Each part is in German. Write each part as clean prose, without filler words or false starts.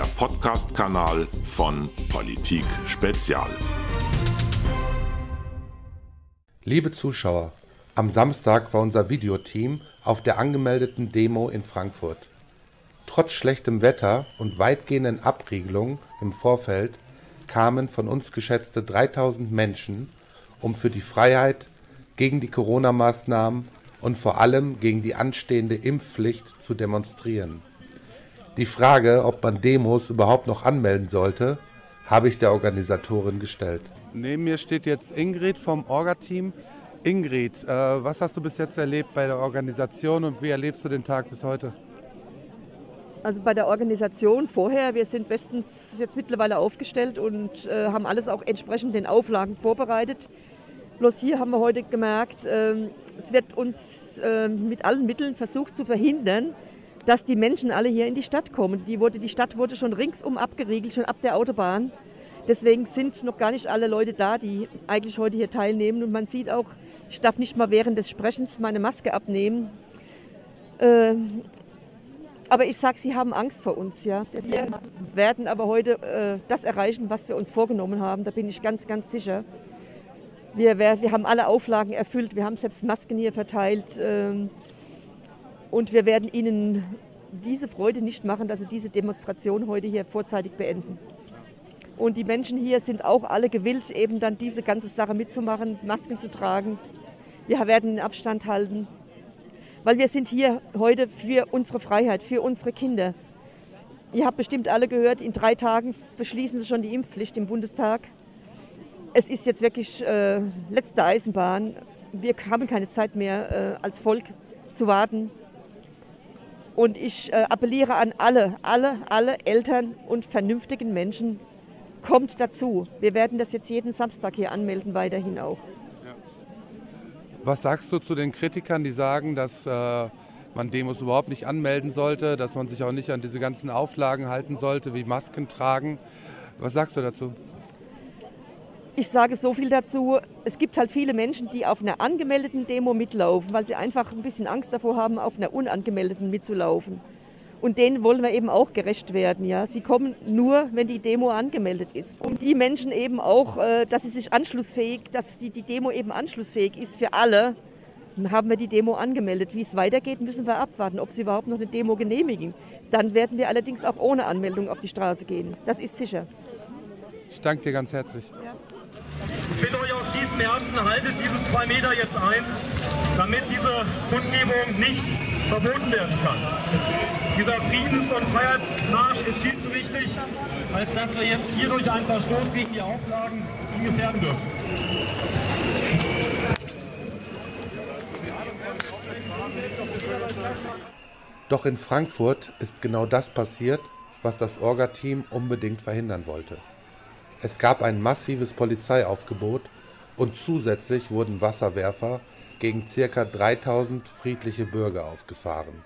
der Podcast-Kanal von Politik Spezial. Liebe Zuschauer, am Samstag war unser Videoteam auf der angemeldeten Demo in Frankfurt. Trotz schlechtem Wetter und weitgehenden Abriegelungen im Vorfeld kamen von uns geschätzte 3000 Menschen, um für die Freiheit, gegen die Corona-Maßnahmen und vor allem gegen die anstehende Impfpflicht zu demonstrieren. Die Frage, ob man Demos überhaupt noch anmelden sollte, habe ich der Organisatorin gestellt. Neben mir steht jetzt Ingrid vom Orga-Team. Ingrid, was hast du bis jetzt erlebt bei der Organisation und wie erlebst du den Tag bis heute? Also bei der Organisation vorher, wir sind bestens jetzt mittlerweile aufgestellt und haben alles auch entsprechend den Auflagen vorbereitet. Bloß hier haben wir heute gemerkt, es wird uns mit allen Mitteln versucht zu verhindern, dass die Menschen alle hier in die Stadt kommen. Die Stadt wurde schon ringsum abgeriegelt, schon ab der Autobahn. Deswegen sind noch gar nicht alle Leute da, die eigentlich heute hier teilnehmen. Und man sieht auch, ich darf nicht mal während des Sprechens meine Maske abnehmen. Aber ich sage, sie haben Angst vor uns. Ja. Wir werden aber heute das erreichen, was wir uns vorgenommen haben. Da bin ich ganz, ganz sicher. Wir haben alle Auflagen erfüllt. Wir haben selbst Masken hier verteilt. Und wir werden Ihnen diese Freude nicht machen, dass Sie diese Demonstration heute hier vorzeitig beenden. Und die Menschen hier sind auch alle gewillt, eben dann diese ganze Sache mitzumachen, Masken zu tragen. Wir werden den Abstand halten, weil wir sind hier heute für unsere Freiheit, für unsere Kinder. Ihr habt bestimmt alle gehört, in 3 Tagen beschließen Sie schon die Impfpflicht im Bundestag. Es ist jetzt wirklich letzte Eisenbahn. Wir haben keine Zeit mehr als Volk zu warten. Und ich appelliere an alle Eltern und vernünftigen Menschen, kommt dazu. Wir werden das jetzt jeden Samstag hier anmelden, weiterhin auch. Ja. Was sagst du zu den Kritikern, die sagen, dass man Demos überhaupt nicht anmelden sollte, dass man sich auch nicht an diese ganzen Auflagen halten sollte, wie Masken tragen? Was sagst du dazu? Ich sage so viel dazu, es gibt halt viele Menschen, die auf einer angemeldeten Demo mitlaufen, weil sie einfach ein bisschen Angst davor haben, auf einer unangemeldeten mitzulaufen. Und denen wollen wir eben auch gerecht werden. Ja? Sie kommen nur, wenn die Demo angemeldet ist. Und die Menschen eben auch, dass die Demo eben anschlussfähig ist für alle, haben wir die Demo angemeldet. Wie es weitergeht, müssen wir abwarten, ob sie überhaupt noch eine Demo genehmigen. Dann werden wir allerdings auch ohne Anmeldung auf die Straße gehen. Das ist sicher. Ich danke dir ganz herzlich. Ja. Ich bitte euch aus diesem Herzen, haltet diese 2 Meter jetzt ein, damit diese Kundgebung nicht verboten werden kann. Dieser Friedens- und Freiheitsmarsch ist viel zu wichtig, als dass wir jetzt hier durch einen Verstoß gegen die Auflagen gefährden dürfen. Doch in Frankfurt ist genau das passiert, was das Orga-Team unbedingt verhindern wollte. Es gab ein massives Polizeiaufgebot und zusätzlich wurden Wasserwerfer gegen ca. 3000 friedliche Bürger aufgefahren.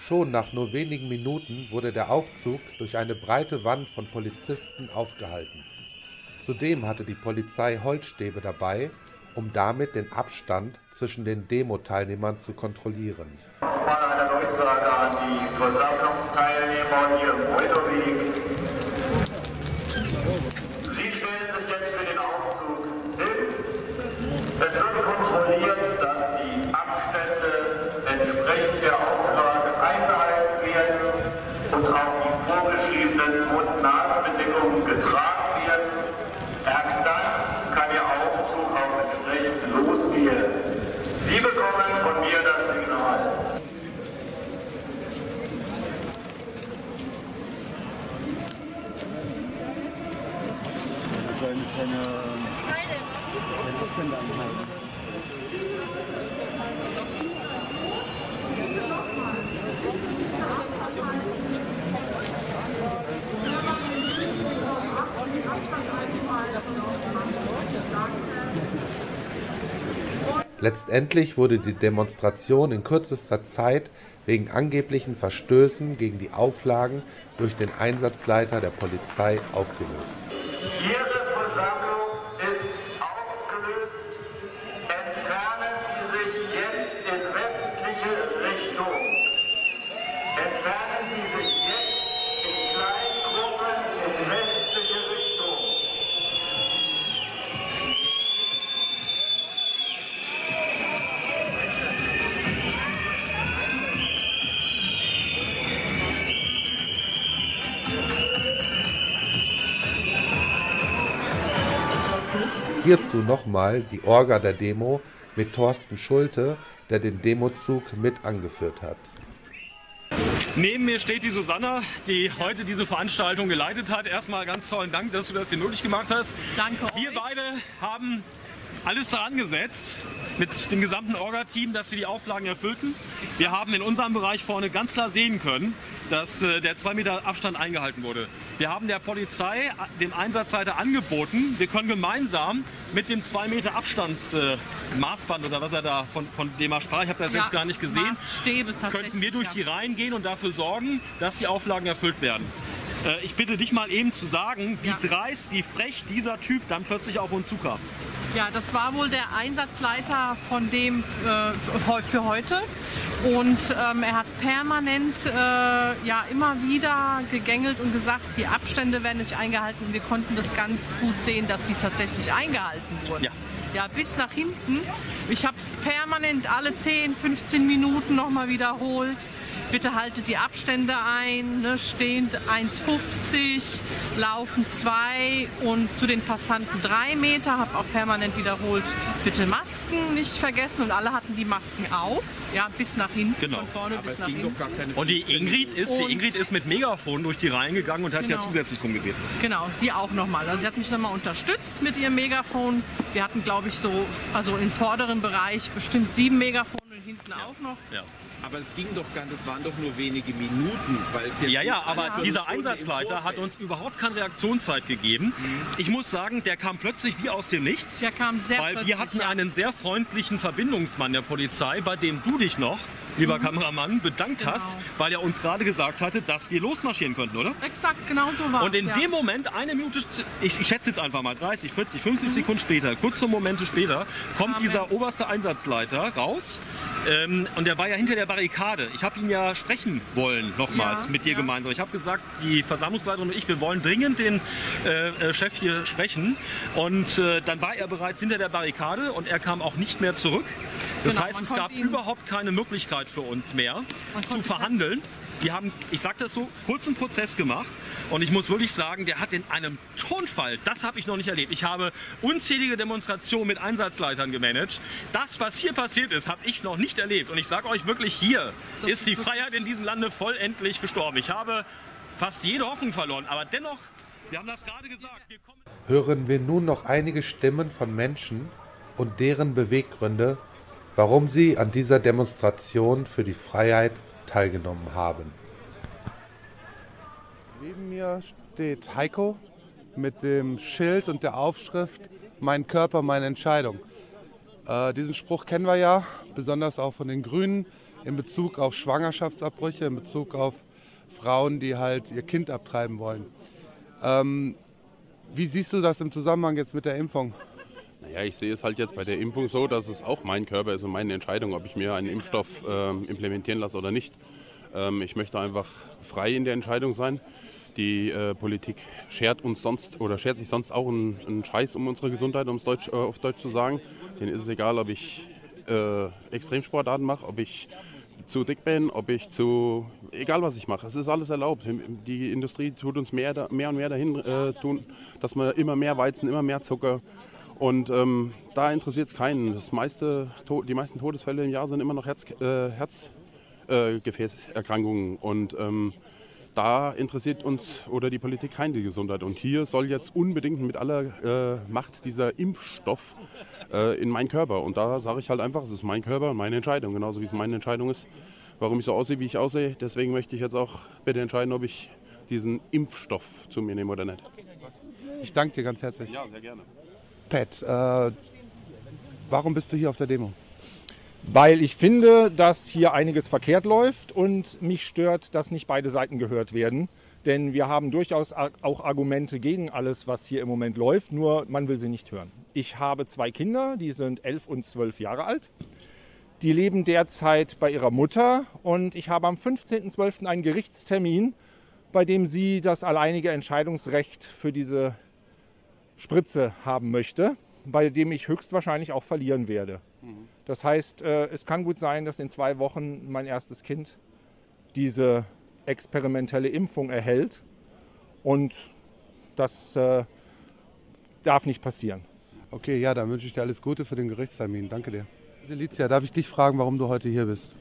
Schon nach nur wenigen Minuten wurde der Aufzug durch eine breite Wand von Polizisten aufgehalten. Zudem hatte die Polizei Holzstäbe dabei, um damit den Abstand zwischen den Demo-Teilnehmern zu kontrollieren. Ich mache eine Durchsage an die Versammlungsteilnehmer hier im Beuterweg. Sie stellen sich jetzt für den Aufzug hin. Es wird kontrolliert, dass die Abstände entsprechend der Auflage eingehalten werden und auch die vorgeschriebenen Mund-Nasen-Bedeckungen getragen werden. Erst dann kann der Aufzug auch entsprechend losgehen. Sie bekommen von mir das Signal. Das soll nicht keine anhalten. Letztendlich wurde die Demonstration in kürzester Zeit wegen angeblichen Verstößen gegen die Auflagen durch den Einsatzleiter der Polizei aufgelöst. Ihre Versammlung ist aufgelöst. Entfernen Sie sich jetzt in westliche Richtung. Entfernen Sie sich jetzt in Kleingruppen in westliche Richtung. Hierzu nochmal die Orga der Demo mit Thorsten Schulte, der den Demozug mit angeführt hat. Neben mir steht die Susanna, die heute diese Veranstaltung geleitet hat. Erstmal ganz tollen Dank, dass du das hier möglich gemacht hast. Danke euch. Wir beide haben alles daran gesetzt, mit dem gesamten Orga-Team, dass wir die Auflagen erfüllten. Wir haben in unserem Bereich vorne ganz klar sehen können, dass der 2 Meter Abstand eingehalten wurde. Wir haben der Polizei, dem Einsatzleiter, angeboten, wir können gemeinsam mit dem 2 Meter Abstandsmaßband oder was er da, von dem er sprach, ich habe das ja, jetzt gar nicht gesehen, Maßstäbe, könnten wir durch die Reihen gehen und dafür sorgen, dass die Auflagen erfüllt werden. Ich bitte dich mal eben zu sagen, wie dreist, wie frech dieser Typ dann plötzlich auf uns zukam. Ja, das war wohl der Einsatzleiter von dem für heute und er hat permanent immer wieder gegängelt und gesagt, die Abstände werden nicht eingehalten. Wir konnten das ganz gut sehen, dass die tatsächlich eingehalten wurden. Ja. Ja, bis nach hinten. Ich habe es permanent alle 10, 15 Minuten nochmal wiederholt. Bitte haltet die Abstände ein, ne? Stehend 1,50, laufend 2 und zu den Passanten 3 Meter. Habe auch permanent wiederholt, bitte Masken nicht vergessen. Und alle hatten die Masken auf, ja, bis nach hinten, genau. Von vorne bis nach hinten. Und die Ingrid ist mit Megafon durch die Reihen gegangen und hat ja zusätzlich rumgebeten. Genau, sie auch nochmal. Also sie hat mich nochmal unterstützt mit ihrem Megafon. Wir hatten, glaube ich, also im vorderen Bereich bestimmt 7 Megafone und hinten auch noch. Ja. Aber es ging doch gar nicht, es waren doch nur wenige Minuten. Weil es aber dieser Einsatzleiter hat uns überhaupt keine Reaktionszeit gegeben. Mhm. Ich muss sagen, der kam plötzlich wie aus dem Nichts. Der kam sehr plötzlich. Weil wir hatten einen sehr freundlichen Verbindungsmann der Polizei, bei dem du dich noch, lieber Kameramann, bedankt hast, weil er uns gerade gesagt hatte, dass wir losmarschieren könnten, oder? Exakt, genau so war es. Und in dem Moment, eine Minute, ich schätze jetzt einfach mal 30, 40, 50 Sekunden später, kurze Momente später, kommt dieser oberste Einsatzleiter raus und der war ja hinter der Barrikade. Ich habe ihn ja sprechen wollen, nochmals, mit dir gemeinsam. Ich habe gesagt, die Versammlungsleiterin und ich, wir wollen dringend den Chef hier sprechen und dann war er bereits hinter der Barrikade und er kam auch nicht mehr zurück. Das heißt, es gab überhaupt keine Möglichkeit für uns mehr zu verhandeln. Wir haben, ich sage das so, kurzen Prozess gemacht und ich muss wirklich sagen, der hat in einem Tonfall, das habe ich noch nicht erlebt, ich habe unzählige Demonstrationen mit Einsatzleitern gemanagt, das, was hier passiert ist, habe ich noch nicht erlebt und ich sage euch wirklich, hier ist die Freiheit in diesem Lande vollendlich gestorben. Ich habe fast jede Hoffnung verloren, aber dennoch, wir haben das gerade gesagt. Hören wir nun noch einige Stimmen von Menschen und deren Beweggründe, warum sie an dieser Demonstration für die Freiheit teilgenommen haben. Neben mir steht Heiko mit dem Schild und der Aufschrift Mein Körper, meine Entscheidung. Diesen Spruch kennen wir ja, besonders auch von den Grünen, in Bezug auf Schwangerschaftsabbrüche, in Bezug auf Frauen, die halt ihr Kind abtreiben wollen. Wie siehst du das im Zusammenhang jetzt mit der Impfung? Ja, ich sehe es halt jetzt bei der Impfung so, dass es auch mein Körper ist und meine Entscheidung, ob ich mir einen Impfstoff implementieren lasse oder nicht. Ich möchte einfach frei in der Entscheidung sein. Die Politik schert sich sonst auch einen Scheiß um unsere Gesundheit, um es auf Deutsch zu sagen. Denen ist es egal, ob ich Extremsportarten mache, ob ich zu dick bin, egal was ich mache, es ist alles erlaubt. Die Industrie tut uns mehr und mehr dahin tun, dass wir immer mehr Weizen, immer mehr Zucker. Und da interessiert es keinen. Die meisten Todesfälle im Jahr sind immer noch Herzgefäßerkrankungen. Und da interessiert uns oder die Politik keine Gesundheit. Und hier soll jetzt unbedingt mit aller Macht dieser Impfstoff in meinen Körper. Und da sage ich halt einfach, es ist mein Körper, meine Entscheidung. Genauso wie es meine Entscheidung ist, warum ich so aussehe, wie ich aussehe. Deswegen möchte ich jetzt auch bitte entscheiden, ob ich diesen Impfstoff zu mir nehme oder nicht. Ich danke dir ganz herzlich. Ja, sehr gerne. Pat, warum bist du hier auf der Demo? weil ich finde, dass hier einiges verkehrt läuft und mich stört, dass nicht beide Seiten gehört werden. Denn wir haben durchaus auch Argumente gegen alles, was hier im Moment läuft, nur man will sie nicht hören. Ich habe zwei Kinder, die sind 11 und 12 Jahre alt. Die leben derzeit bei ihrer Mutter und ich habe am 15.12. einen Gerichtstermin, bei dem sie das alleinige Entscheidungsrecht für diese Spritze haben möchte, bei dem ich höchstwahrscheinlich auch verlieren werde. Das heißt, es kann gut sein, dass in 2 Wochen mein erstes Kind diese experimentelle Impfung erhält, und das darf nicht passieren. Okay, ja, dann wünsche ich dir alles Gute für den Gerichtstermin. Danke dir. Silicia, darf ich dich fragen, warum du heute hier bist?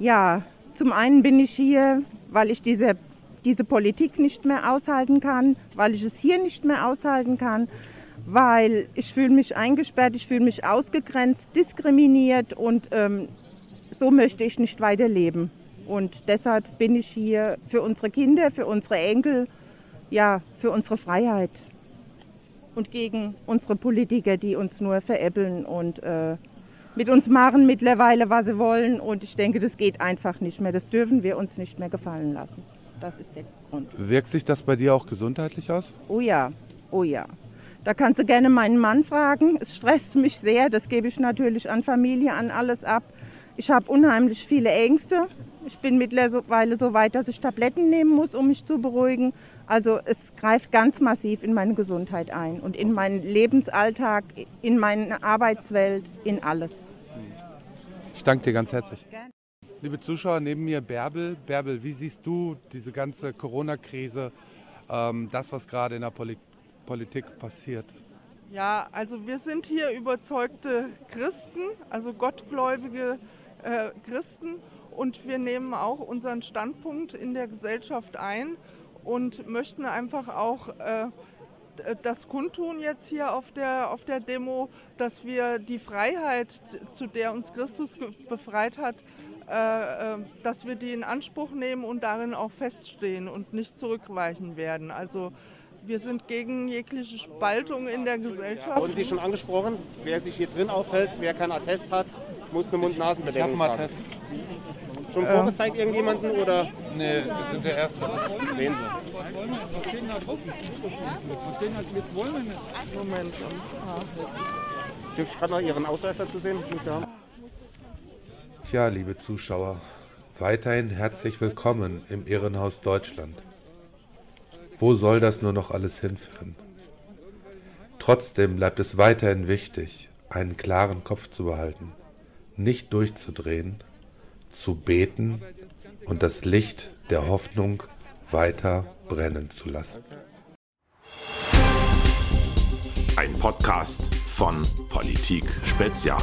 Ja, zum einen bin ich hier, weil ich diese Politik nicht mehr aushalten kann, weil ich es hier nicht mehr aushalten kann, weil ich fühle mich eingesperrt, ich fühle mich ausgegrenzt, diskriminiert, und so möchte ich nicht weiterleben. Und deshalb bin ich hier für unsere Kinder, für unsere Enkel, ja, für unsere Freiheit und gegen unsere Politiker, die uns nur veräppeln und mit uns machen mittlerweile, was sie wollen. Und ich denke, das geht einfach nicht mehr. Das dürfen wir uns nicht mehr gefallen lassen. Das ist der Grund. Wirkt sich das bei dir auch gesundheitlich aus? Oh ja, oh ja. Da kannst du gerne meinen Mann fragen. Es stresst mich sehr. Das gebe ich natürlich an Familie, an alles ab. Ich habe unheimlich viele Ängste. Ich bin mittlerweile so weit, dass ich Tabletten nehmen muss, um mich zu beruhigen. Also es greift ganz massiv in meine Gesundheit ein und in meinen Lebensalltag, in meine Arbeitswelt, in alles. Ich danke dir ganz herzlich. Gerne. Liebe Zuschauer, neben mir Bärbel. Bärbel, wie siehst du diese ganze Corona-Krise, das, was gerade in der Politik passiert? Ja, also wir sind hier überzeugte Christen, also gottgläubige Christen, und wir nehmen auch unseren Standpunkt in der Gesellschaft ein und möchten einfach auch das kundtun jetzt hier auf der Demo, dass wir die Freiheit, zu der uns Christus befreit hat, dass wir die in Anspruch nehmen und darin auch feststehen und nicht zurückweichen werden. Also wir sind gegen jegliche Spaltung in der Gesellschaft. Wurden Sie schon angesprochen? Wer sich hier drin aufhält, wer keinen Attest hat, muss eine Mund-Nasen-Bedeckung tragen. Schon vorgezeigt irgendjemanden, oder? Nee, das sind der Erste. Sehen Sie. Moment. Dürfte ich gerade noch Ihren Ausweis dazu sehen? Tja, liebe Zuschauer, weiterhin herzlich willkommen im Irrenhaus Deutschland. Wo soll das nur noch alles hinführen? Trotzdem bleibt es weiterhin wichtig, einen klaren Kopf zu behalten, nicht durchzudrehen, zu beten und das Licht der Hoffnung weiter brennen zu lassen. Ein Podcast von Politik Spezial.